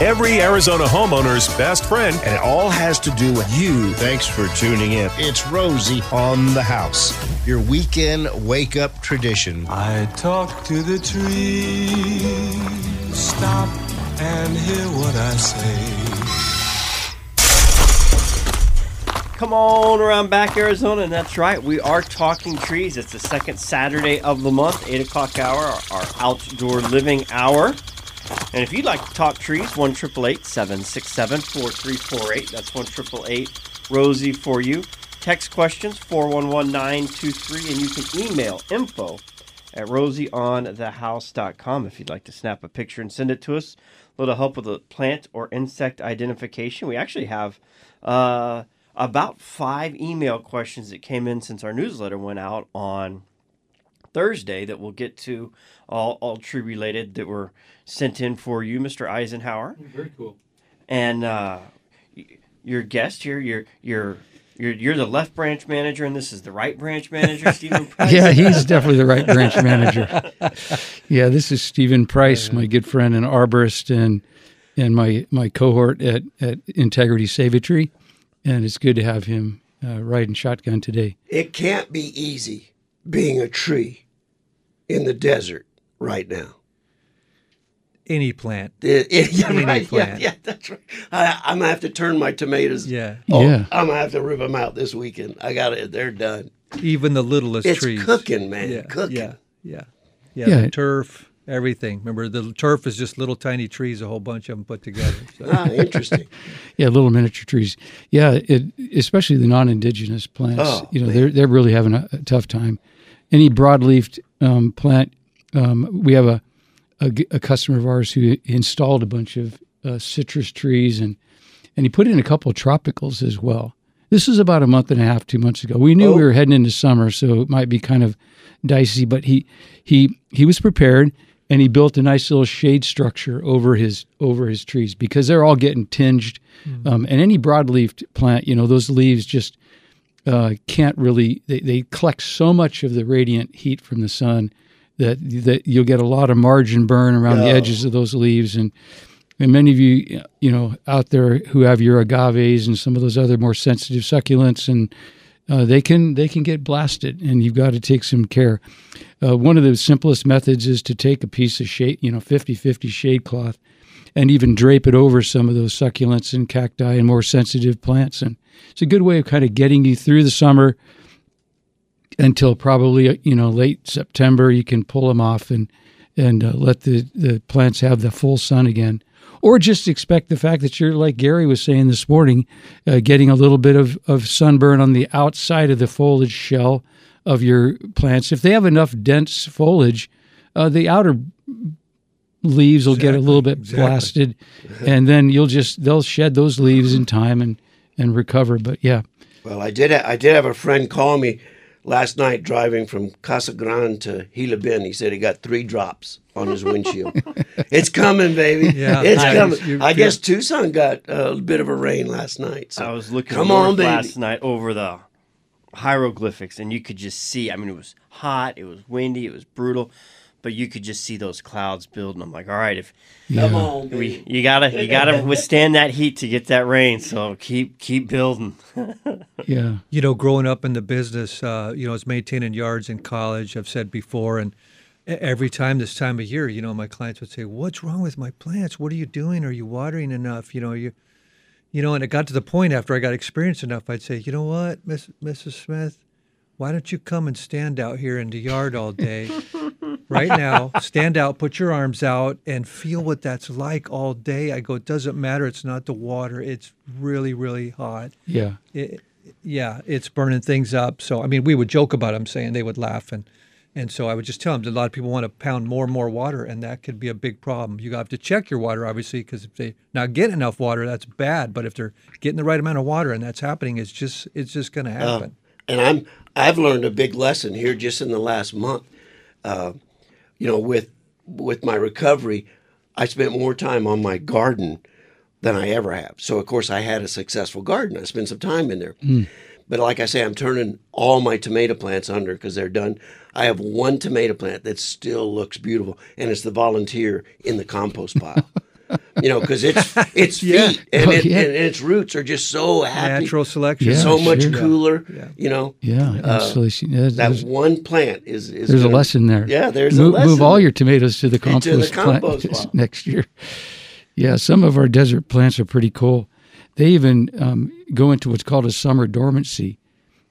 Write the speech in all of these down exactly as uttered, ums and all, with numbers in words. every Arizona homeowner's best friend. And it all has to do with you. Thanks for tuning in. It's Rosie on the House, your weekend wake-up tradition. I talk to the tree, stop and hear what I say. Come on around back, Arizona, and that's right, we are talking trees. It's the second Saturday of the month, eight o'clock hour, our outdoor living hour. And if you'd like to talk trees, one eight eight eight, seven six seven, four three four eight. That's one eight eight eight, Rosie for you. Text questions, four one one, nine two three, and you can email info at rosie on the house dot com if you'd like to snap a picture and send it to us. A little help with the plant or insect identification. We actually have... Uh, about five email questions that came in since our newsletter went out on Thursday that we'll get to, all, all tree related, that were sent in for you, Mister Eisenhower. Very cool. And uh, your guest here, you're you're you're you're the left branch manager, and this is the right branch manager, Stephen Price. Yeah, he's definitely the right branch manager. Yeah, this is Stephen Price, yeah. My good friend and arborist, and and my my cohort at at Integrity Save-A-Tree. And it's good to have him uh, riding shotgun today. It can't be easy being a tree in the desert right now. Any plant. It, it, yeah, Any right, plant. Yeah, yeah, that's right. I, I'm going to have to turn my tomatoes. Yeah. Oh, yeah. I'm going to have to rip them out this weekend. I got it. They're done. Even the littlest it's trees. It's cooking, man. Yeah, cooking. Yeah, yeah. Yeah, yeah. The turf. Everything. Remember, the turf is just little tiny trees, a whole bunch of them put together. So. Ah, interesting. Yeah, little miniature trees. Yeah, it, especially the non-indigenous plants. Oh, you know, man. they're they're really having a, a tough time. Any broadleafed um, plant. Um, we have a, a a customer of ours who installed a bunch of uh, citrus trees, and and he put in a couple of tropicals as well. This was about a month and a half, two months ago. We knew oh. we were heading into summer, so it might be kind of dicey. But he he he was prepared. And he built a nice little shade structure over his over his trees because they're all getting tinged. Mm-hmm. Um, and any broadleaf plant, you know, those leaves just uh, can't really, they, they collect so much of the radiant heat from the sun that, that you'll get a lot of margin burn around oh. the edges of those leaves. And, and many of you, you know, out there who have your agaves and some of those other more sensitive succulents, and Uh, they can they can get blasted, and you've got to take some care. Uh, one of the simplest methods is to take a piece of shade, you know, fifty-fifty shade cloth, and even drape it over some of those succulents and cacti and more sensitive plants. And it's a good way of kind of getting you through the summer until probably, you know, late September. You can pull them off and and uh, let the, the plants have the full sun again. Or just expect the fact that you're, like Gary was saying this morning, uh, getting a little bit of, of sunburn on the outside of the foliage shell of your plants. If they have enough dense foliage, uh, the outer leaves will exactly, get a little bit exactly. blasted, and then you'll just they'll shed those leaves in time and, and recover. But yeah, well, I did ha- I did have a friend call me last night driving from Casa Grande to Gila Bend. He said he got three drops on his windshield. It's coming, baby. Yeah, it's I, coming. You, I guess Tucson got a bit of a rain last night. So I was looking come on, baby. last night over the hieroglyphics, and you could just see. I mean, it was hot, it was windy, it was brutal, but you could just see those clouds building. I'm like, all right, if yeah. come on, baby. We, you gotta you gotta withstand that heat to get that rain. So keep keep building. Yeah. You know, growing up in the business, uh, you know, I was maintaining yards in college. I've said before, and every time this time of year, you know, my clients would say, "What's wrong with my plants? What are you doing? Are you watering enough? You know, you, you know." And it got to the point after I got experience enough, I'd say, "You know what, Miss Missus Smith, why don't you come and stand out here in the yard all day? Right now, stand out, put your arms out, and feel what that's like all day." I go, "It doesn't matter. It's not the water. It's really, really hot. Yeah, it, yeah, it's burning things up." So I mean, we would joke about it, I'm saying they would laugh and. And so I would just tell them that a lot of people want to pound more and more water, and that could be a big problem. You have to check your water, obviously, because if they're not getting enough water, that's bad. But if they're getting the right amount of water and that's happening, it's just it's just going to happen. Uh, and I'm I've learned a big lesson here just in the last month. Uh, you know, with with my recovery, I spent more time on my garden than I ever have. So of course I had a successful garden. I spent some time in there. Mm. But like I say, I'm turning all my tomato plants under because they're done. I have one tomato plant that still looks beautiful, and it's the volunteer in the compost pile. you know, because it's its feet yeah. and, oh, it, yeah. and its roots are just so happy. Natural selection. Yeah, so sure. much cooler, yeah. you know. Yeah, uh, absolutely. There's, that one plant is... is there's gonna, a lesson there. Yeah, there's move, a lesson. Move all your tomatoes to the compost, the compost plant next year. Yeah, some of our desert plants are pretty cool. They even um, go into what's called a summer dormancy,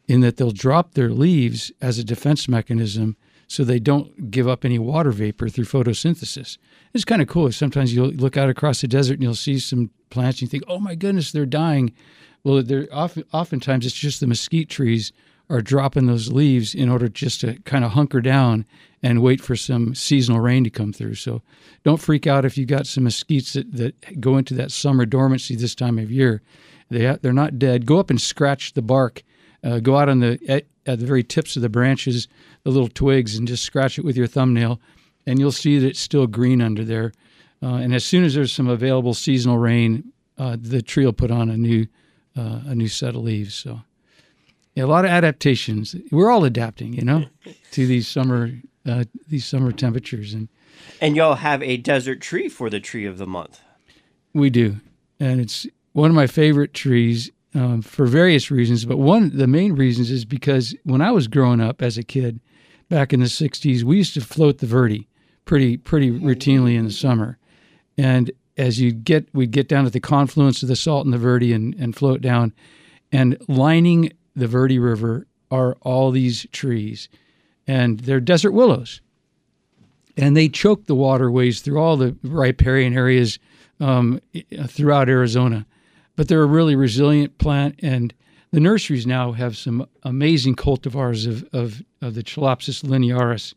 in that they'll drop their leaves as a defense mechanism so they don't give up any water vapor through photosynthesis. It's kind of cool. Sometimes you'll look out across the desert and you'll see some plants and you think, oh my goodness, they're dying. Well, they're often, oftentimes it's just the mesquite trees are dropping those leaves in order just to kind of hunker down and wait for some seasonal rain to come through. So don't freak out if you got some mesquites that, that go into that summer dormancy this time of year. They, they're not dead. Go up and scratch the bark. Uh, go out on the at, at the very tips of the branches, the little twigs, and just scratch it with your thumbnail, and you'll see that it's still green under there. Uh, and as soon as there's some available seasonal rain, uh, the tree will put on a new uh, a new set of leaves. So yeah, a lot of adaptations. We're all adapting, you know, to these summer uh, these summer temperatures. And and y'all have a desert tree for the tree of the month. We do, and it's one of my favorite trees. Um, for various reasons, but one of the main reasons is because when I was growing up as a kid back in the sixties, we used to float the Verde pretty pretty routinely in the summer. And as you get, we'd get down at the confluence of the Salt and the Verde and, and float down. And lining the Verde River are all these trees, and they're desert willows. And they choke the waterways through all the riparian areas um, throughout Arizona. But they're a really resilient plant, and the nurseries now have some amazing cultivars of of, of the Chilopsis linearis,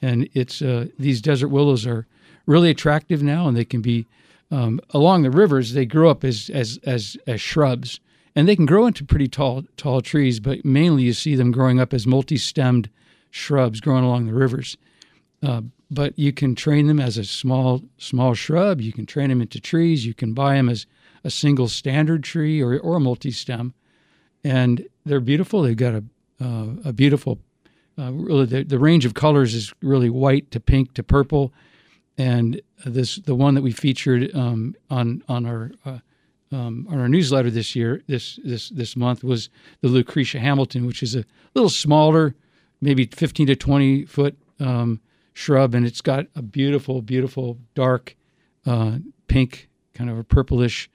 and it's uh, these desert willows are really attractive now, and they can be um, along the rivers. They grow up as as as as shrubs, and they can grow into pretty tall tall trees. But mainly, you see them growing up as multi-stemmed shrubs growing along the rivers. Uh, but you can train them as a small small shrub. You can train them into trees. You can buy them as a single standard tree or or a multi-stem, and they're beautiful. They've got a uh, a beautiful, uh, really the, the range of colors is really white to pink to purple, and this the one that we featured um, on on our uh, um, on our newsletter this year this this this month was the Lucretia Hamilton, which is a little smaller, maybe fifteen to twenty foot um, shrub, and it's got a beautiful beautiful dark uh, pink kind of a purplish.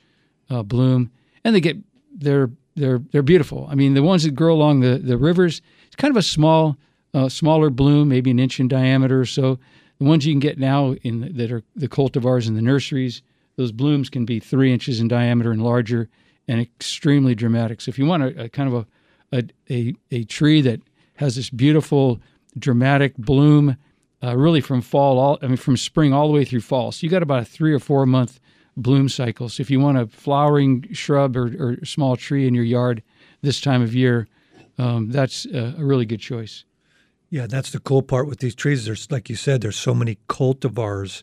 Uh, bloom, and they get they're they're they're beautiful. I mean, the ones that grow along the, the rivers, it's kind of a small, uh, smaller bloom, maybe an inch in diameter or so. The ones you can get now in the, that are the cultivars in the nurseries, those blooms can be three inches in diameter and larger, and extremely dramatic. So if you want a, a kind of a, a a a tree that has this beautiful dramatic bloom, uh, really from fall all I mean from spring all the way through fall, so you got about a three or four month bloom cycles. If you want a flowering shrub or, or small tree in your yard this time of year, um, that's a, a really good choice. Yeah, that's the cool part with these trees. There's, like you said, there's so many cultivars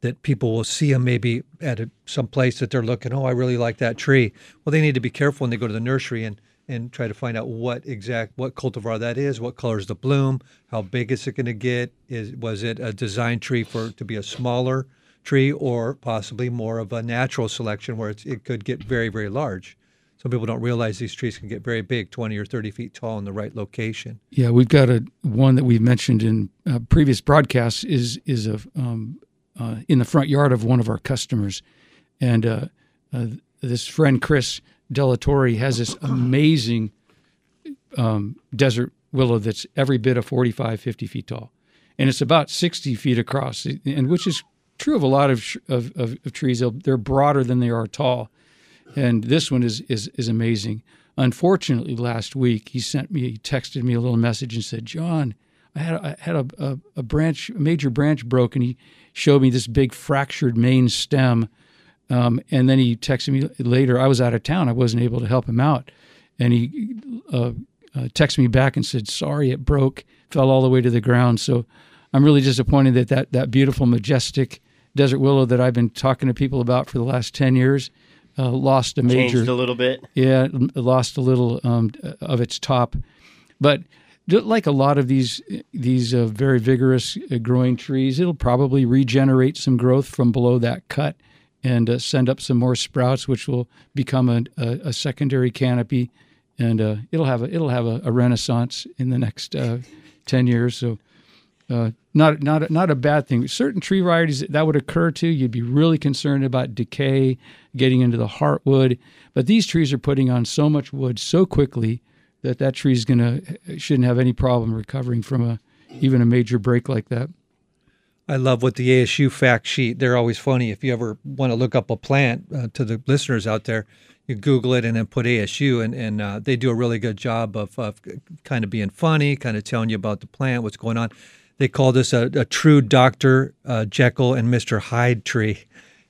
that people will see them maybe at a, some place that they're looking, oh, I really like that tree. Well, they need to be careful when they go to the nursery and, and try to find out what exact, what cultivar that is, what color is the bloom, how big is it going to get, is was it a design tree for to be a smaller tree or possibly more of a natural selection where it's, it could get very, very large. Some people don't realize these trees can get very big, twenty or thirty feet tall in the right location. Yeah, we've got a one that we've mentioned in uh, previous broadcasts is is a, um, uh, in the front yard of one of our customers. And uh, uh, this friend, Chris Della Torre, has this amazing um, desert willow that's every bit of forty-five, fifty feet tall. And it's about sixty feet across, and which is true of a lot of of, of, of trees. They're broader than they are tall, and this one is, is is amazing. Unfortunately, last week he sent me, he texted me a little message and said, "John, I had I had a, a, a branch, a major branch broke," and he showed me this big fractured main stem. Um, and then he texted me later. I was out of town. I wasn't able to help him out, and he uh, uh, texted me back and said, "Sorry, it broke, fell all the way to the ground." So I'm really disappointed that that, that beautiful, majestic desert willow that I've been talking to people about for the last ten years uh, lost a major... Changed a little bit. Yeah, lost a little um, of its top. But like a lot of these these uh, very vigorous uh, growing trees, it'll probably regenerate some growth from below that cut and uh, send up some more sprouts, which will become a, a, a secondary canopy, and uh, it'll have a, it'll have a, a renaissance in the next uh, ten years. So, uh, not not not a bad thing. Certain tree varieties that would occur to, you'd be really concerned about decay, getting into the heartwood. But these trees are putting on so much wood so quickly that that tree's gonna shouldn't have any problem recovering from a even a major break like that. I love what the A S U fact sheet, they're always funny. If you ever want to look up a plant uh, to the listeners out there, you Google it and then put A S U, and, and uh, they do a really good job of, of kind of being funny, kind of telling you about the plant, what's going on. They call this a, a true Doctor Uh, Jekyll and Mister Hyde tree.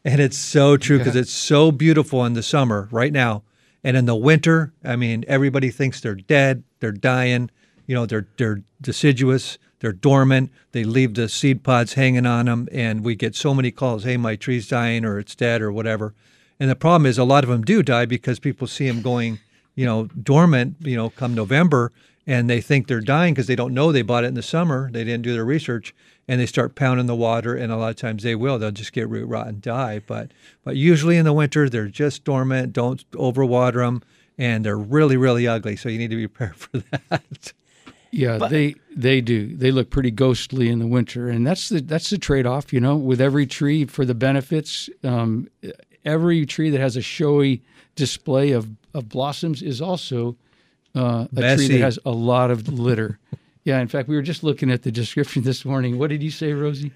And it's so true because yeah. it's so beautiful in the summer right now. And in the winter, I mean, everybody thinks they're dead, they're dying, you know, they're they're deciduous. They're dormant. They leave the seed pods hanging on them, and we get so many calls, hey, my tree's dying or it's dead or whatever. And the problem is a lot of them do die because people see them going, you know, dormant, you know, come November, and they think they're dying because they don't know they bought it in the summer. They didn't do their research, and they start pounding the water, and a lot of times they will. They'll just get root rot and die. But, but usually in the winter, they're just dormant. Don't overwater them, and they're really, really ugly, so you need to be prepared for that. Yeah, but they they do. They look pretty ghostly in the winter, and that's the that's the trade-off, you know, with every tree for the benefits. Um, every tree that has a showy display of, of blossoms is also uh, a messy tree that has a lot of litter. Yeah, in fact, we were just looking at the description this morning. What did you say, Rosie?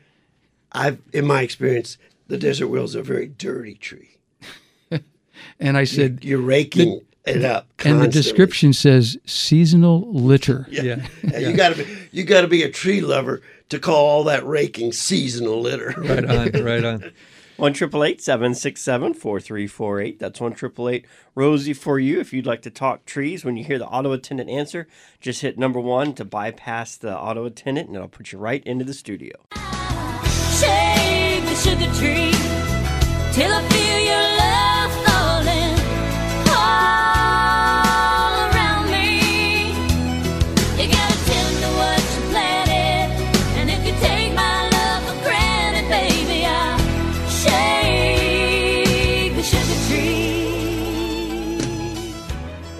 I've, in my experience, the desert willow is a very dirty tree. And I said, You're, you're raking the, it up constantly. And the description says seasonal litter. Yeah, yeah. yeah. you got to you got to be a tree lover to call all that raking seasonal litter. Right on, right on. One triple eight seven six seven four three four eight. That's one triple eight Rosie for you. If you'd like to talk trees, when you hear the auto attendant answer, just hit number one to bypass the auto attendant, and it'll put you right into the studio. Shake the sugar tree till I feel your love.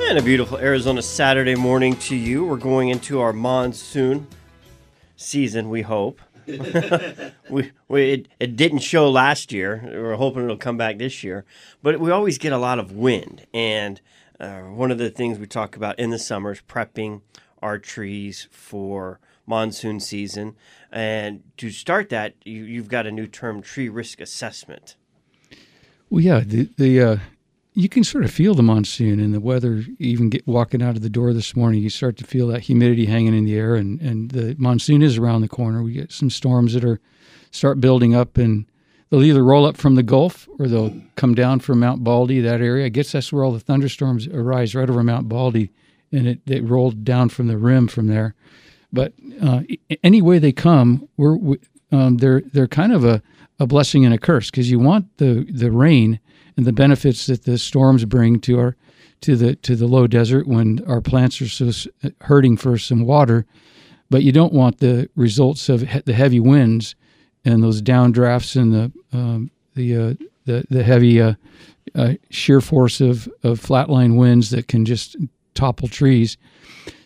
And a beautiful Arizona Saturday morning to you. We're going into our monsoon season, we hope. we, we it, it didn't show last year. We're hoping it'll come back this year. But we always get a lot of wind. And uh, one of the things we talk about in the summer is prepping our trees for monsoon season. And to start that, you, you've got a new term, tree risk assessment. Well, yeah, the... the uh... you can sort of feel the monsoon and the weather. Even get, walking out of the door this morning, you start to feel that humidity hanging in the air, and, and the monsoon is around the corner. We get some storms that are start building up, and they'll either roll up from the Gulf or they'll come down from Mount Baldy, that area. I guess that's where all the thunderstorms arise, right over Mount Baldy, and it, it rolled down from the rim from there. But uh, any way they come, we're, we, um, they're they're kind of a, a blessing and a curse, because you want the, the rain and the benefits that the storms bring to our to the to the low desert when our plants are so hurting for some water, but you don't want the results of he- the heavy winds and those downdrafts and the um, the, uh, the the heavy uh, uh, sheer force of, of flatline winds that can just topple trees.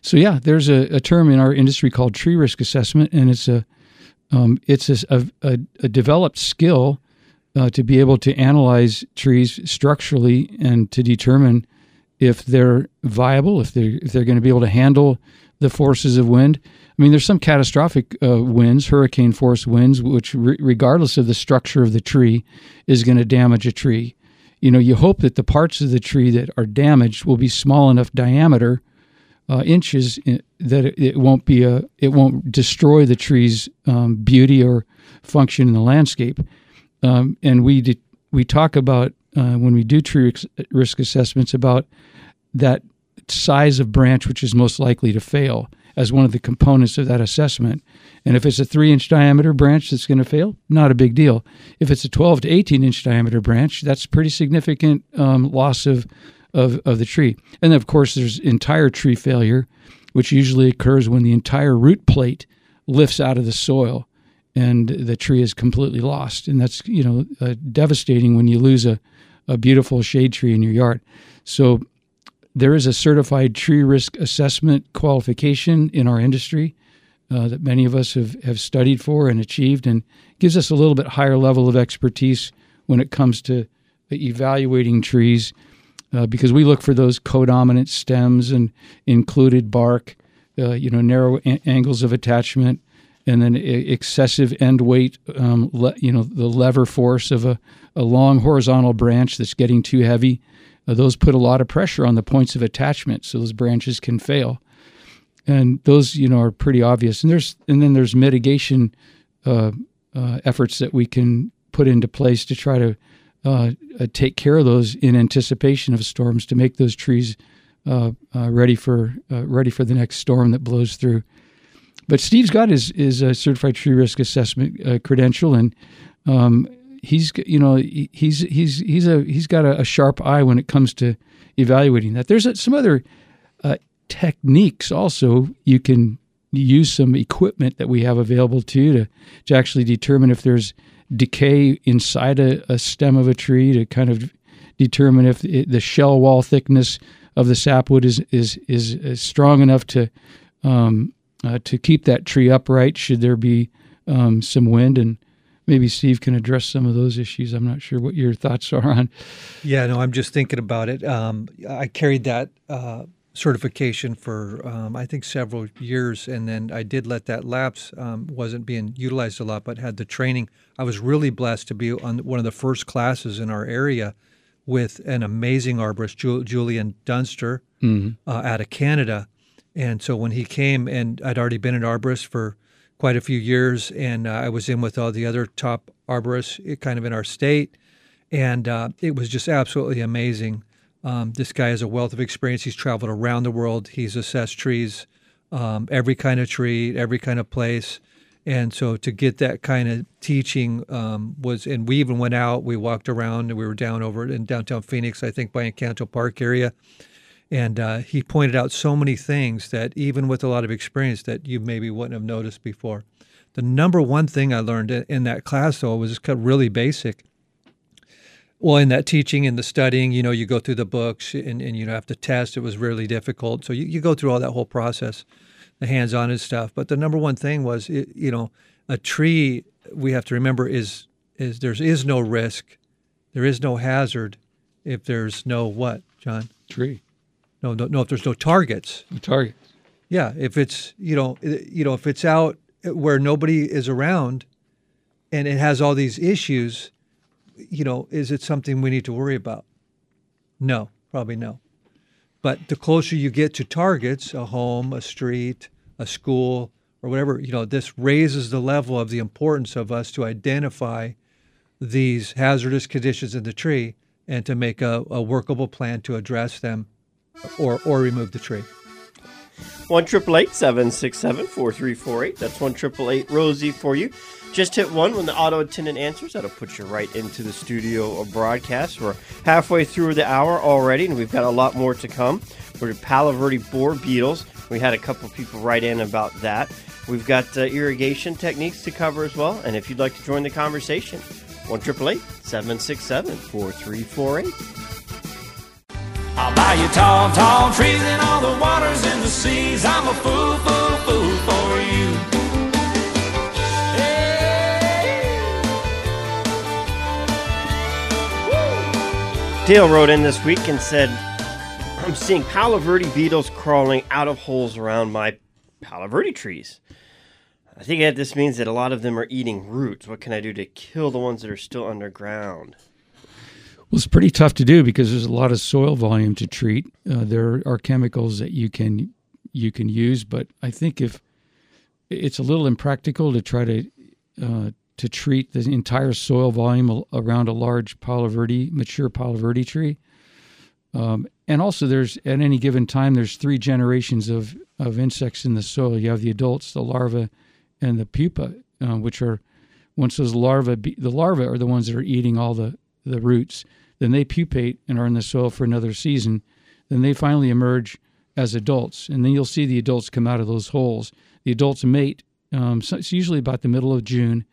So yeah, there's a, a term in our industry called tree risk assessment, and it's a um, it's a, a, a developed skill. Uh, to be able to analyze trees structurally and to determine if they're viable, if they're, if they're going to be able to handle the forces of wind. I mean, there's some catastrophic uh, winds, hurricane force winds, which re- regardless of the structure of the tree is going to damage a tree. You know, you hope that the parts of the tree that are damaged will be small enough diameter, uh, inches, in, that it, it won't be a, it won't destroy the tree's um, beauty or function in the landscape. Um, and we de- we talk about, uh, when we do tree risk, risk assessments, about that size of branch which is most likely to fail as one of the components of that assessment. And if it's a three-inch diameter branch that's going to fail, not a big deal. If it's a twelve to eighteen-inch diameter branch, that's pretty significant um, loss of, of, of the tree. And then, of course, there's entire tree failure, which usually occurs when the entire root plate lifts out of the soil and the tree is completely lost. And that's, you know, uh, devastating when you lose a, a beautiful shade tree in your yard. So there is a certified tree risk assessment qualification in our industry uh, that many of us have, have studied for and achieved, and gives us a little bit higher level of expertise when it comes to evaluating trees, uh, because we look for those codominant stems and included bark, uh, you know, narrow a- angles of attachment, and then excessive end weight, um, le- you know, the lever force of a, a long horizontal branch that's getting too heavy. Uh, those put a lot of pressure on the points of attachment, so those branches can fail. And those, you know, are pretty obvious. And there's and then there's mitigation uh, uh, efforts that we can put into place to try to uh, uh, take care of those in anticipation of storms, to make those trees uh, uh, ready for uh, ready for the next storm that blows through. But Steve's got his, his uh, certified tree risk assessment uh, credential, and um, he's you know he's he's he's a he's got a, a sharp eye when it comes to evaluating that. There's a, some other uh, techniques also. You can use some equipment that we have available too to to actually determine if there's decay inside a, a stem of a tree, to kind of determine if it, the shell wall thickness of the sapwood is is is, is strong enough to. Um, Uh, to keep that tree upright, should there be um, some wind, and maybe Steve can address some of those issues. I'm not sure what your thoughts are on. Yeah, no, I'm just thinking about it. Um, I carried that uh, certification for um, I think several years, and then I did let that lapse. Um, wasn't being utilized a lot, but had the training. I was really blessed to be on one of the first classes in our area with an amazing arborist, Jul- Julian Dunster, mm-hmm. uh, out of Canada. And so when he came, and I'd already been an arborist for quite a few years, and uh, I was in with all the other top arborists kind of in our state, and uh, it was just absolutely amazing. Um, this guy has a wealth of experience. He's traveled around the world. He's assessed trees, um, every kind of tree, every kind of place. And so to get that kind of teaching um, was, and we even went out, we walked around, and we were down over in downtown Phoenix, I think by Encanto Park area. And uh, he pointed out so many things that even with a lot of experience that you maybe wouldn't have noticed before. The number one thing I learned in that class, though, was kind of really basic. Well, in that teaching and the studying, you know, you go through the books and, and you have to test. It was really difficult. So you, you go through all that whole process, the hands-on and stuff. But the number one thing was, it, you know, a tree, we have to remember, is is there is no risk. There is no hazard if there's no what, John? Tree. No, no, no. If there's no targets, the targets. Yeah, if it's you know, you know, if it's out where nobody is around, and it has all these issues, you know, is it something we need to worry about? No, probably no. But the closer you get to targets, a home, a street, a school, or whatever, you know, this raises the level of the importance of us to identify these hazardous conditions in the tree and to make a, a workable plan to address them. Or or remove the tree. one eight eight eight, seven six seven, four three four eight. That's one eight eight eight, Rosie for you. Just hit one when the auto attendant answers. That'll put you right into the studio or broadcast. We're halfway through the hour already, and we've got a lot more to come. We're at Palo Verde borer beetles. We had a couple people write in about that. We've got uh, irrigation techniques to cover as well. And if you'd like to join the conversation, one eight eight eight, seven six seven, four three four eight. I'll buy you tall, tall trees and all the waters and the seas. I'm a fool, fool, fool for you. Hey. Dale wrote in this week and said, I'm seeing Palo Verde beetles crawling out of holes around my Palo Verde trees. I think that this means that a lot of them are eating roots. What can I do to kill the ones that are still underground? Well, it's pretty tough to do because there's a lot of soil volume to treat. Uh, there are chemicals that you can you can use, but I think if it's a little impractical to try to uh, to treat the entire soil volume around a large Palo Verde, mature Palo Verde tree. Um, and also, there's at any given time there's three generations of of insects in the soil. You have the adults, the larvae, and the pupa, uh, which are once those larvae be, the larvae are the ones that are eating all the the roots, then they pupate and are in the soil for another season. Then they finally emerge as adults, and then you'll see the adults come out of those holes. The adults mate Um, so it's usually about the middle of June.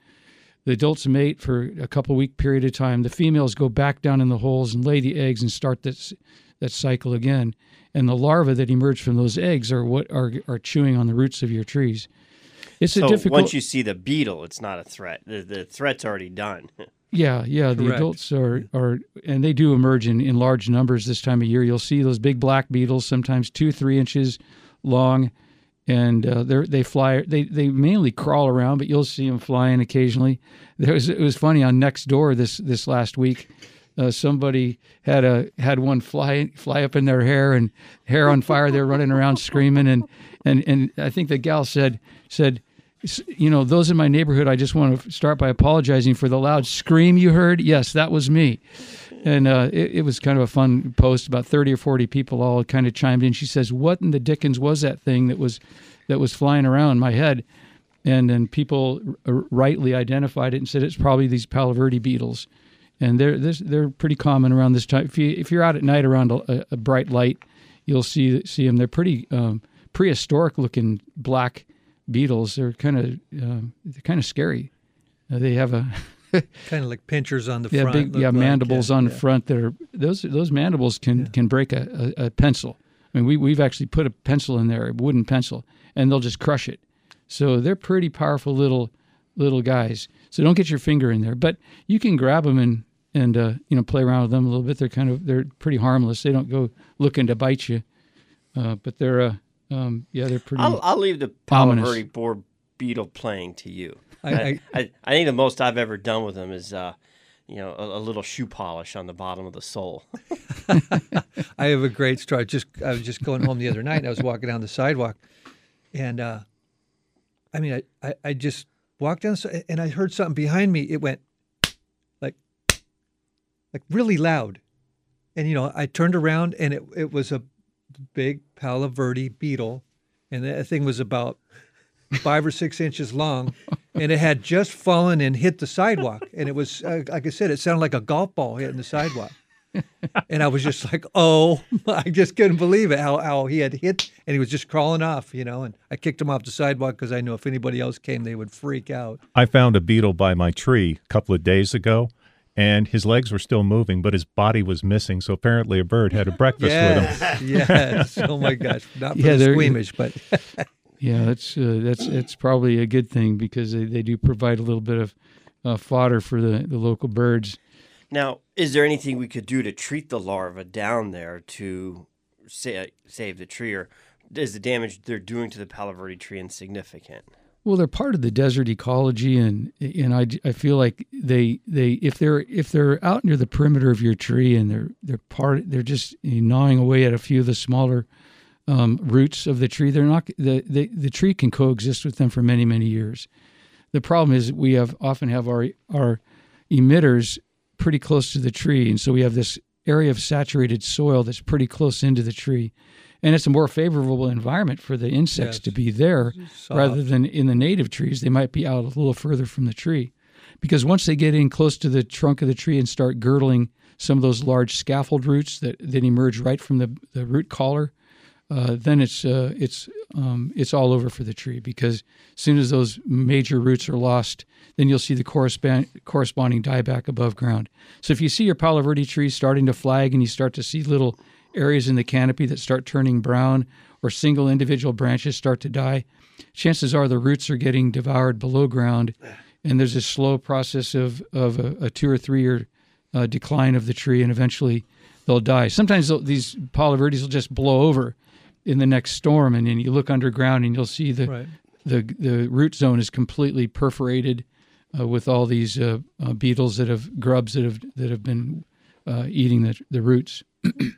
The adults mate for a couple week period of time. The females go back down in the holes and lay the eggs and start that that cycle again. And the larvae that emerge from those eggs are what are are chewing on the roots of your trees. It's so a difficult. Once you see the beetle, it's not a threat. The, the threat's already done. Yeah, yeah. Correct. The adults are, are, and they do emerge in, in large numbers this time of year. You'll see those big black beetles, sometimes two, three inches long, and uh, they they fly. They they mainly crawl around, but you'll see them flying occasionally. There was it was funny on Next Door this this last week. Uh, somebody had a had one fly fly up in their hair and hair on fire. They're running around screaming, and and and I think the gal said said. You know, those in my neighborhood, I just want to start by apologizing for the loud scream you heard. Yes, that was me. And uh, it, it was kind of a fun post. About thirty or forty people all kind of chimed in. She says, what in the dickens was that thing that was that was flying around my head? And then people r- rightly identified it and said it's probably these Palo Verde beetles. And they're, they're pretty common around this time. If, you, if you're out at night around a, a bright light, you'll see, see them. They're pretty um, prehistoric-looking black beetles. They're kind of uh, they're kind of scary. Uh, they have a kind of like pinchers on the yeah, front. Big, yeah, like mandibles like, on yeah. the front. That are those those mandibles can, yeah. can break a, a, a pencil. I mean, we we've actually put a pencil in there, a wooden pencil, and they'll just crush it. So they're pretty powerful little little guys. So don't get your finger in there, but you can grab them and and uh, you know, play around with them a little bit. They're kind of they're pretty harmless. They don't go looking to bite you, uh, but they're. Uh, Um, yeah, they're pretty. I'll, I'll leave the Palo Verde boar beetle playing to you. I I, I I think the most I've ever done with them is, uh, you know, a, a little shoe polish on the bottom of the sole. I have a great story. Just I was just going home the other night, and I was walking down the sidewalk, and uh, I mean, I, I, I just walked down, and I heard something behind me. It went like like really loud, and you know, I turned around, and it it was a big Palo Verde beetle, and that thing was about five or six inches long, and it had just fallen and hit the sidewalk, and it was uh, like I said, it sounded like a golf ball hitting the sidewalk, and I was just like, oh, I just couldn't believe it, how how he had hit, and he was just crawling off, you know, and I kicked him off the sidewalk because I knew if anybody else came, they would freak out. I found a beetle by my tree a couple of days ago, and his legs were still moving, but his body was missing. So apparently a bird had a breakfast yes, with him. Yes. Oh, my gosh. Not for yeah, the squeamish, but. Yeah, that's, uh, that's that's probably a good thing because they, they do provide a little bit of uh, fodder for the, the local birds. Now, is there anything we could do to treat the larvae down there to sa- save the tree? Or is the damage they're doing to the Palo Verde tree insignificant? Well, they're part of the desert ecology, and and I, I feel like they they if they're if they're out near the perimeter of your tree and they're they're part they're just gnawing away at a few of the smaller um, roots of the tree. They're not the, the the tree can coexist with them for many many years. The problem is we have often have our our emitters pretty close to the tree, and so we have this area of saturated soil that's pretty close into the tree. And it's a more favorable environment for the insects yes. to be there Soft. rather than in the native trees. They might be out a little further from the tree because once they get in close to the trunk of the tree and start girdling some of those large scaffold roots that, that emerge right from the, the root collar, uh, then it's uh, it's um, it's all over for the tree because as soon as those major roots are lost, then you'll see the correspond, corresponding dieback above ground. So if you see your Palo Verde tree starting to flag and you start to see little areas in the canopy that start turning brown or single individual branches start to die, chances are the roots are getting devoured below ground, and there's a slow process of, of a, a two- or three-year uh, decline of the tree, and eventually they'll die. Sometimes they'll, these Palo Verdes will just blow over in the next storm, and then you look underground and you'll see the right. the, the root zone is completely perforated uh, with all these uh, uh, beetles that have, grubs that have, that have been uh, eating the, the roots.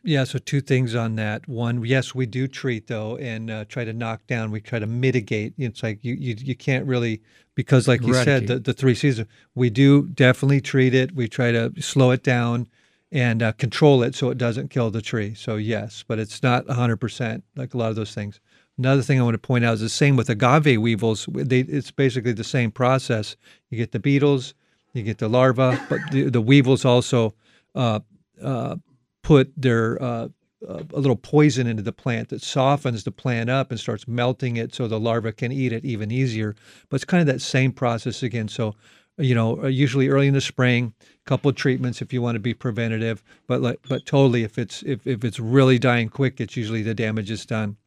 Yeah, so two things on that. One, yes, we do treat, though, and uh, try to knock down. We try to mitigate. It's like you you, you can't really, because like Eradicate. you said, the, the three seasons, we do definitely treat it. We try to slow it down and uh, control it so it doesn't kill the tree. So yes, but it's not one hundred percent like a lot of those things. Another thing I want to point out is the same with agave weevils. They, it's basically the same process. You get the beetles, you get the larvae, but the, the weevils also uh, uh, put their uh, uh, a little poison into the plant that softens the plant up and starts melting it so the larva can eat it even easier. But it's kind of that same process again. So, you know, usually early in the spring, a couple of treatments if you want to be preventative, but like, but totally if it's if, if it's really dying quick, it's usually the damage is done.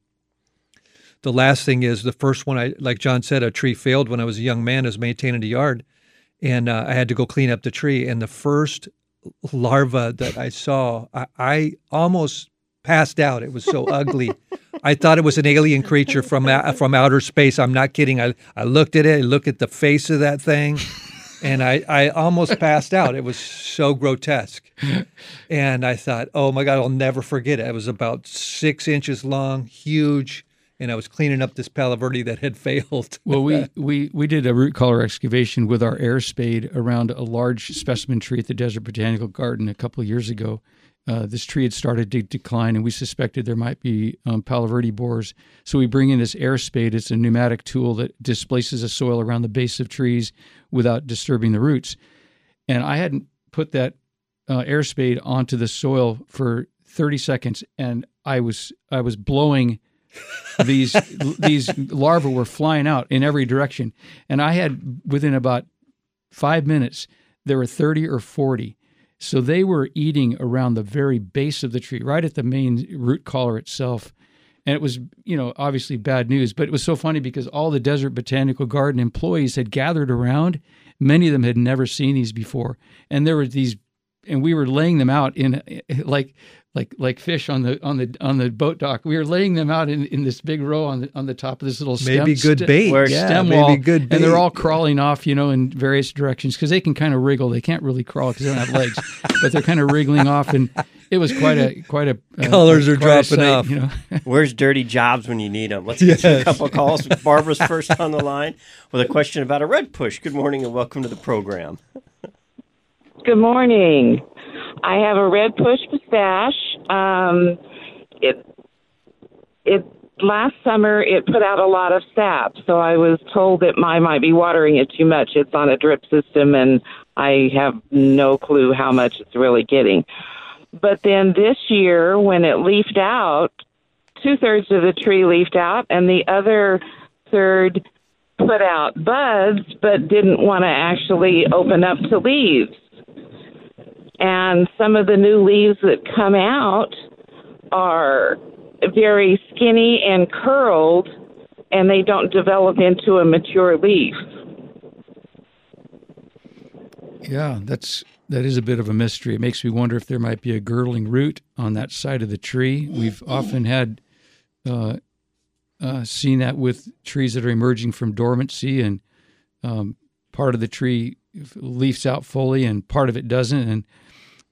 The last thing is the first one, I like John said, a tree failed when I was a young man. I was maintaining the yard, and uh, I had to go clean up the tree. And the first larva that I saw, I, I almost passed out. It was so ugly. I thought it was an alien creature from uh, from outer space. I'm not kidding. I, I looked at it, I looked at the face of that thing, and I, I almost passed out. It was so grotesque. And I thought, oh, my God, I'll never forget it. It was about six inches long, huge. And I was cleaning up this palo verde that had failed. Well, we, we, we did a root collar excavation with our air spade around a large specimen tree at the Desert Botanical Garden a couple of years ago. Uh, this tree had started to decline, and we suspected there might be um, palo verde borers. So we bring in this air spade. It's a pneumatic tool that displaces the soil around the base of trees without disturbing the roots. And I hadn't put that uh, air spade onto the soil for thirty seconds, and I was I was blowing. these these larvae were flying out in every direction. And I had, within about five minutes, there were thirty or forty. So they were eating around the very base of the tree, right at the main root collar itself. And it was, you know, obviously bad news, but it was so funny because all the Desert Botanical Garden employees had gathered around. Many of them had never seen these before. And there were these, and we were laying them out in like... like like fish on the on the on the boat dock. We were laying them out in, in this big row on the on the top of this little stem, maybe good bait, st- yeah, stem maybe wall, good bait. And they're all crawling off, you know, in various directions because they can kind of wriggle. They can't really crawl because they don't have legs, but they're kind of wriggling off. And it was quite a quite a uh, colors are dropping sight, off. You know? Where's dirty jobs when you need them? Let's get yes. to a couple of calls. Barbara's first on the line with a question about a red push. Good morning and welcome to the program. Good morning. I have a red push pistache. Um, it it last summer it put out a lot of sap, so I was told that I might be watering it too much. It's on a drip system, and I have no clue how much it's really getting. But then this year, when it leafed out, two thirds of the tree leafed out, and the other third put out buds, but didn't want to actually open up to leaves. And some of the new leaves that come out are very skinny and curled, and they don't develop into a mature leaf. Yeah, that's that is a bit of a mystery. It makes me wonder if there might be a girdling root on that side of the tree. We've often had uh, uh, seen that with trees that are emerging from dormancy, and um, part of the tree leafs out fully, and part of it doesn't. And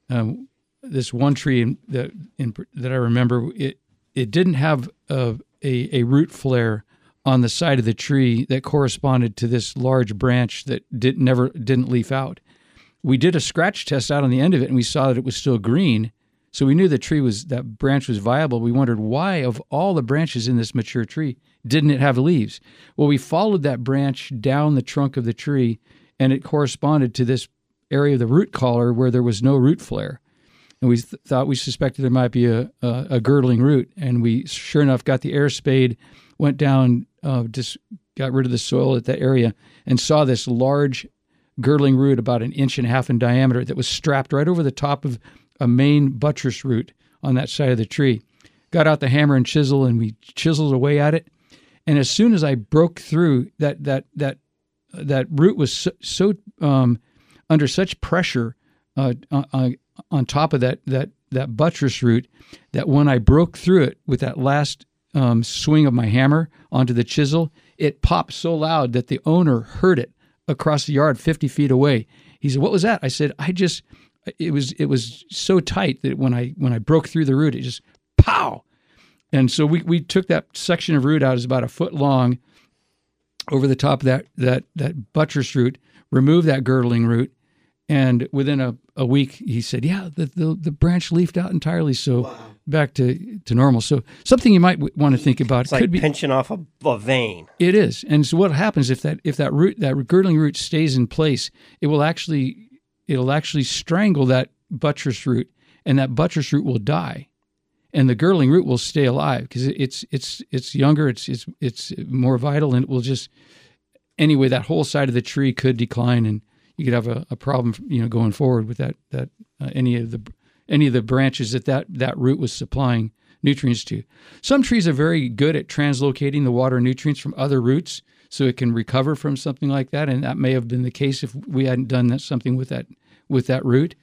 Um, this one tree in, that in, that I remember, it it didn't have a, a a root flare on the side of the tree that corresponded to this large branch that did never didn't leaf out. We did a scratch test out on the end of it, and we saw that it was still green. So we knew the tree was that branch was viable. We wondered why, of all the branches in this mature tree, didn't it have leaves? Well, we followed that branch down the trunk of the tree, and it corresponded to this area of the root collar where there was no root flare. And we th- thought we suspected there might be a, a, a girdling root. And we, sure enough, got the air spade, went down, uh, just got rid of the soil at that area, and saw this large girdling root about an inch and a half in diameter that was strapped right over the top of a main buttress root on that side of the tree. Got out the hammer and chisel, and we chiseled away at it. And as soon as I broke through, that that that, that root was so... so um, under such pressure uh, on, on top of that, that that buttress root that when I broke through it with that last um, swing of my hammer onto the chisel, it popped so loud that the owner heard it across the yard fifty feet away. He said, "What was that?" I said, "I just, it was it was so tight that when I when I broke through the root, it just pow." And so we, we took that section of root out. It was about a foot long over the top of that, that, that buttress root, removed that girdling root. And within a, a week, he said, yeah, the, the the branch leafed out entirely, so wow. back to, to normal. So something you might w- want to think about. It's like could be, pinching off a, a vein. It is. And so what happens if that if that root that girdling root stays in place? It will actually it'll actually strangle that buttress root, and that buttress root will die. and the girdling root will stay alive because it's it's it's younger, it's it's it's more vital, and it will just anyway that whole side of the tree could decline, and you could have a, a problem, you know, going forward with that that uh, any of the any of the branches that, that that root was supplying nutrients to. Some trees are very good at translocating the water nutrients from other roots, so it can recover from something like that, and that may have been the case if we hadn't done that something with that with that root.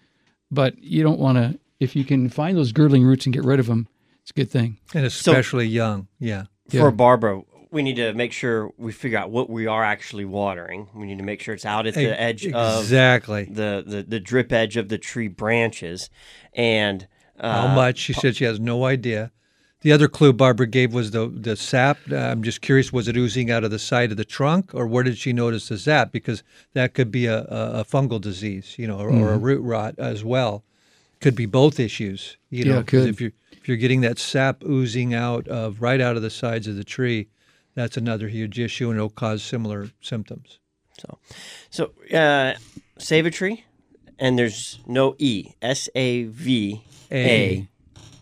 But you don't want to. If you can find those girdling roots and get rid of them, it's a good thing. And especially so, young, yeah. For yeah. Barbara, we need to make sure we figure out what we are actually watering. We need to make sure it's out at the edge exactly. of the, the, the drip edge of the tree branches. And uh, how much? She said she has no idea. The other clue Barbara gave was the the sap. Uh, I'm just curious, was it oozing out of the side of the trunk, or where did she notice the sap? Because that could be a, a, a fungal disease, you know, or, mm-hmm. or a root rot as well. Could be both issues, you know. Yeah, could. If you're if you're getting that sap oozing out of right out of the sides of the tree, that's another huge issue, and it'll cause similar symptoms. So, so uh, save a tree, and there's no e s a v a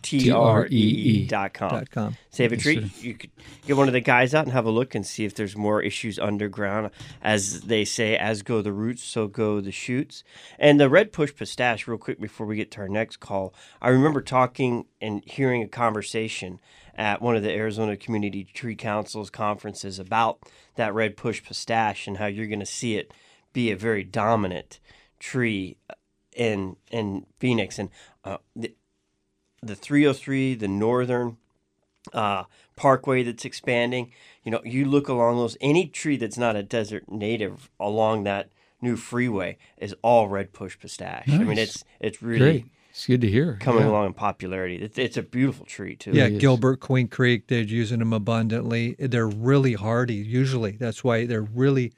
t r e e dot com. Save a tree. You could get one of the guys out and have a look and see if there's more issues underground. As they say, as go the roots, so go the shoots. And the red push pistache, real quick before we get to our next call, I remember talking and hearing a conversation at one of the Arizona Community Tree Council's conferences about that red push pistache and how you're going to see it be a very dominant tree in in Phoenix. And uh, the, the three oh three, the northern uh, parkway that's expanding, you know, you look along those, any tree that's not a desert native along that new freeway is all red push pistache. Nice. I mean, it's it's really... Great. It's good to hear. Coming yeah. along in popularity. It's, it's a beautiful tree, too. Yeah, Gilbert, Queen Creek, they're using them abundantly. They're really hardy, usually. That's why they're really,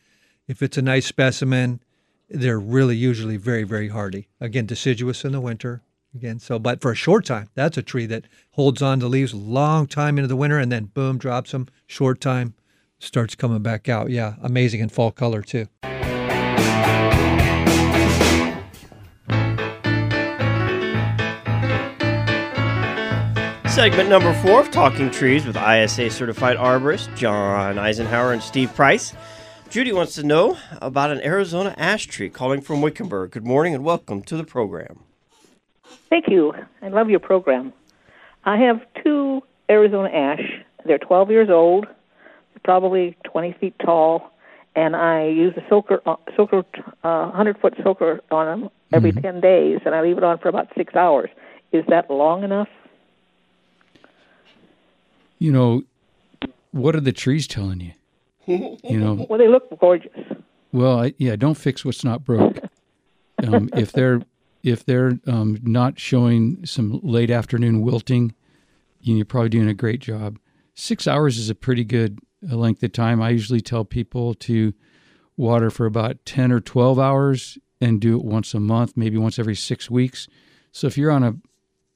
if it's a nice specimen, they're really usually very, very hardy. Again, deciduous in the winter. Again, so, but for a short time, that's a tree that holds on to leaves a long time into the winter, and then, boom, drops them. Short time, starts coming back out. Yeah, amazing in fall color, too. Segment number four of Talking Trees with I S A-certified arborist John Eisenhower and Steve Price. Judy wants to know about an Arizona ash tree, calling from Wickenburg. Good morning and welcome to the program. Thank you. I love your program. I have two Arizona ash. They're twelve years old, probably twenty feet tall, and I use a soaker, soaker, uh, one hundred foot soaker on them every mm-hmm. ten days, and I leave it on for about six hours. Is that long enough? You know, what are the trees telling you? You know, well, they look gorgeous. Well, I, yeah, don't fix what's not broke. Um, if they're if they're um, not showing some late afternoon wilting, you're probably doing a great job. Six hours is a pretty good length of time. I usually tell people to water for about ten or twelve hours and do it once a month, maybe once every six weeks. So if you're on a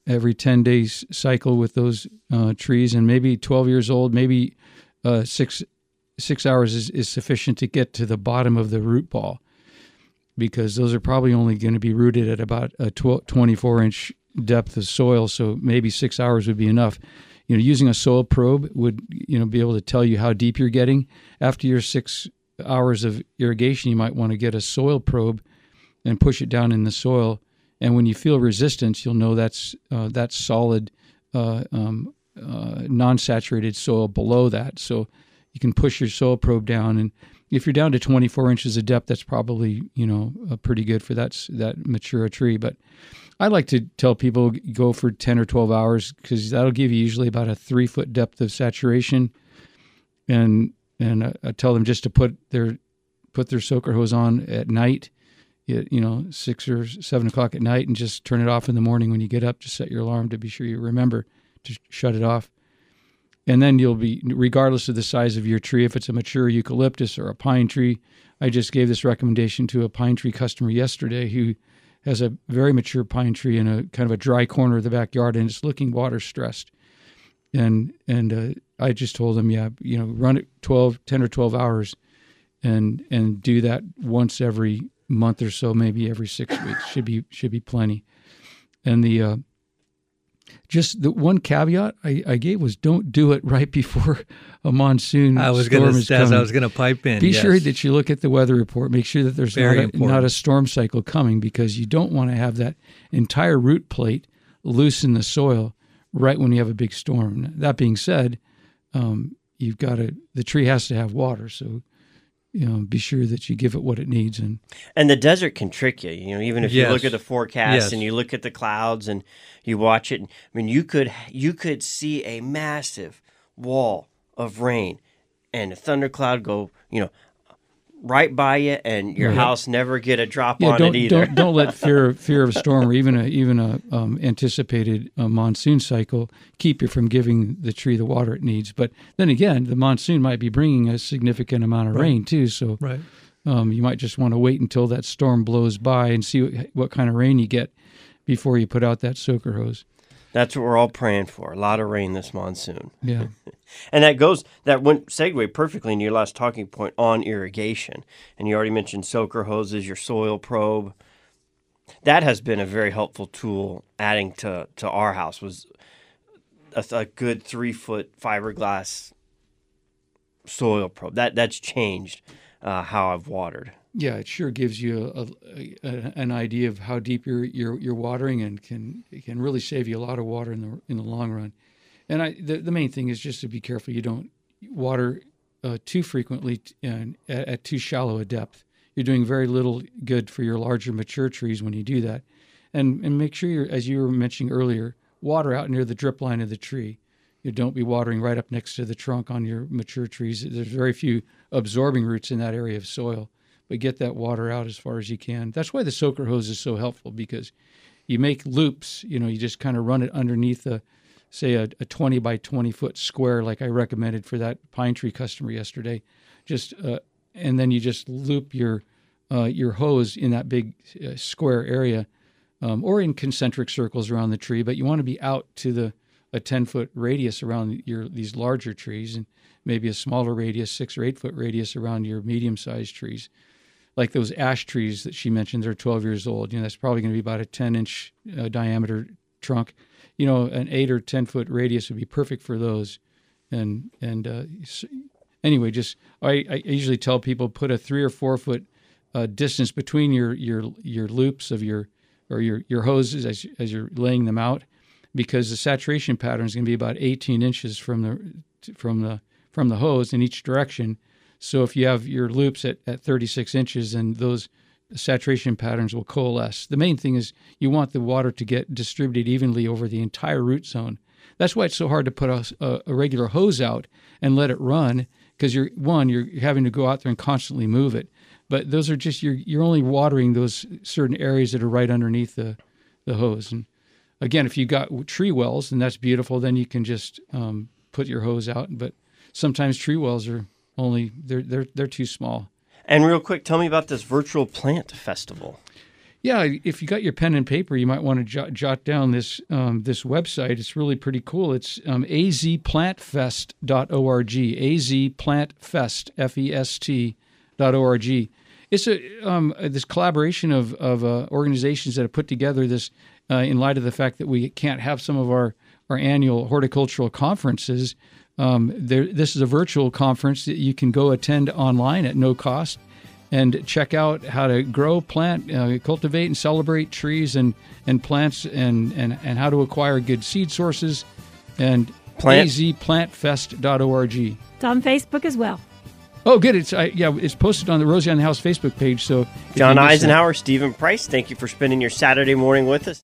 every ten-day cycle with those uh, trees, and maybe twelve years old, maybe uh, six six hours is, is sufficient to get to the bottom of the root ball, because those are probably only going to be rooted at about a twenty-four inch depth of soil, so maybe six hours would be enough. You know, using a soil probe would, you know, be able to tell you how deep you're getting. After your six hours of irrigation, you might want to get a soil probe and push it down in the soil. And when you feel resistance, you'll know that's uh, that's solid, uh, um, uh, non-saturated soil below that. So you can push your soil probe down, and if you're down to twenty-four inches of depth, that's probably, you know, uh, pretty good for that that mature a tree. But I like to tell people go for ten or twelve hours, because that'll give you usually about a three foot depth of saturation. And and I, I tell them just to put their put their soaker hose on at night. You know, six or seven o'clock at night, and just turn it off in the morning when you get up. Just set your alarm to be sure you remember to shut it off. And then you'll be, regardless of the size of your tree, if it's a mature eucalyptus or a pine tree, I just gave this recommendation to a pine tree customer yesterday who has a very mature pine tree in a kind of a dry corner of the backyard, and it's looking water stressed. And and uh, I just told him, yeah, you know, run it twelve, ten or twelve hours, and and do that once every month or so, maybe every six weeks should be should be plenty. And the uh, just the one caveat I, I gave was don't do it right before a monsoon I was storm gonna, is coming. I was going to pipe in. Be yes. sure that you look at the weather report. Make sure that there's not a, not a storm cycle coming, because you don't want to have that entire root plate loose in the soil right when you have a big storm. That being said, um, you've got to the tree has to have water, so you know, be sure that you give it what it needs. And and the desert can trick you. You know, even if yes. you look at the forecast yes. and you look at the clouds and you watch it. I mean, you could you could see a massive wall of rain and a thundercloud go, you know, right by you, and your right. house never get a drop yeah, on don't, it either. Don't, don't let fear fear of a storm or even a even a um, anticipated uh, monsoon cycle keep you from giving the tree the water it needs. But then again, the monsoon might be bringing a significant amount of right. rain too. So right. um, you might just want to wait until that storm blows by and see what, what kind of rain you get before you put out that soaker hose. That's what we're all praying for. A lot of rain this monsoon. Yeah. And that goes, that went segue perfectly into your last talking point on irrigation. And you already mentioned soaker hoses, your soil probe. That has been a very helpful tool adding to, to our house was a, a good three foot fiberglass soil probe. That that's changed uh, how I've watered. Yeah, it sure gives you a, a, a, an idea of how deep you're, you're you're watering, and can it can really save you a lot of water in the in the long run. And I the, the main thing is just to be careful you don't water uh, too frequently and at, at too shallow a depth. You're doing very little good for your larger mature trees when you do that. And and make sure you're, as you were mentioning earlier, water out near the drip line of the tree. You don't be watering right up next to the trunk on your mature trees. There's very few absorbing roots in that area of soil. But get that water out as far as you can. That's why the soaker hose is so helpful, because you make loops. You know, you just kind of run it underneath a, say, a, a twenty by twenty foot square, like I recommended for that pine tree customer yesterday. Just uh, and then you just loop your uh, your hose in that big uh, square area, um, or in concentric circles around the tree. But you want to be out to the a ten foot radius around your these larger trees, and maybe a smaller radius, six or eight foot radius around your medium sized trees. Like those ash trees that she mentioned, they're twelve years old. You know, that's probably going to be about a ten inch uh, diameter trunk. You know, an eight or ten foot radius would be perfect for those. And and uh, anyway, just I, I usually tell people put a three or four foot uh, distance between your your your loops of your or your your hoses as as you're laying them out, because the saturation pattern is going to be about eighteen inches from the from the from the hose in each direction. So if you have your loops at, at thirty-six inches, and those saturation patterns will coalesce. The main thing is you want the water to get distributed evenly over the entire root zone. That's why it's so hard to put a, a regular hose out and let it run, because you're one, you're having to go out there and constantly move it. But those are just you're you're only watering those certain areas that are right underneath the, the hose. And again, if you got tree wells, and that's beautiful, then you can just um, put your hose out. But sometimes tree wells are Only they're they're they're too small. And real quick, tell me about this virtual plant festival. Yeah, if you got your pen and paper, you might want to jot, jot down this um, this website. It's really pretty cool. It's um, a z plant fest dot org. azplantfest f e s t dot o r g. It's a um, this collaboration of of uh, organizations that have put together this uh, in light of the fact that we can't have some of our our annual horticultural conferences. Um, there, this is a virtual conference that you can go attend online at no cost, and check out how to grow, plant, uh, cultivate, and celebrate trees and, and plants, and, and, and how to acquire good seed sources, and plant. a z plant fest dot org. It's on Facebook as well. Oh, good. It's I, yeah, it's posted on the Rosie on the House Facebook page. So John Eisenhower, that. Stephen Price, thank you for spending your Saturday morning with us.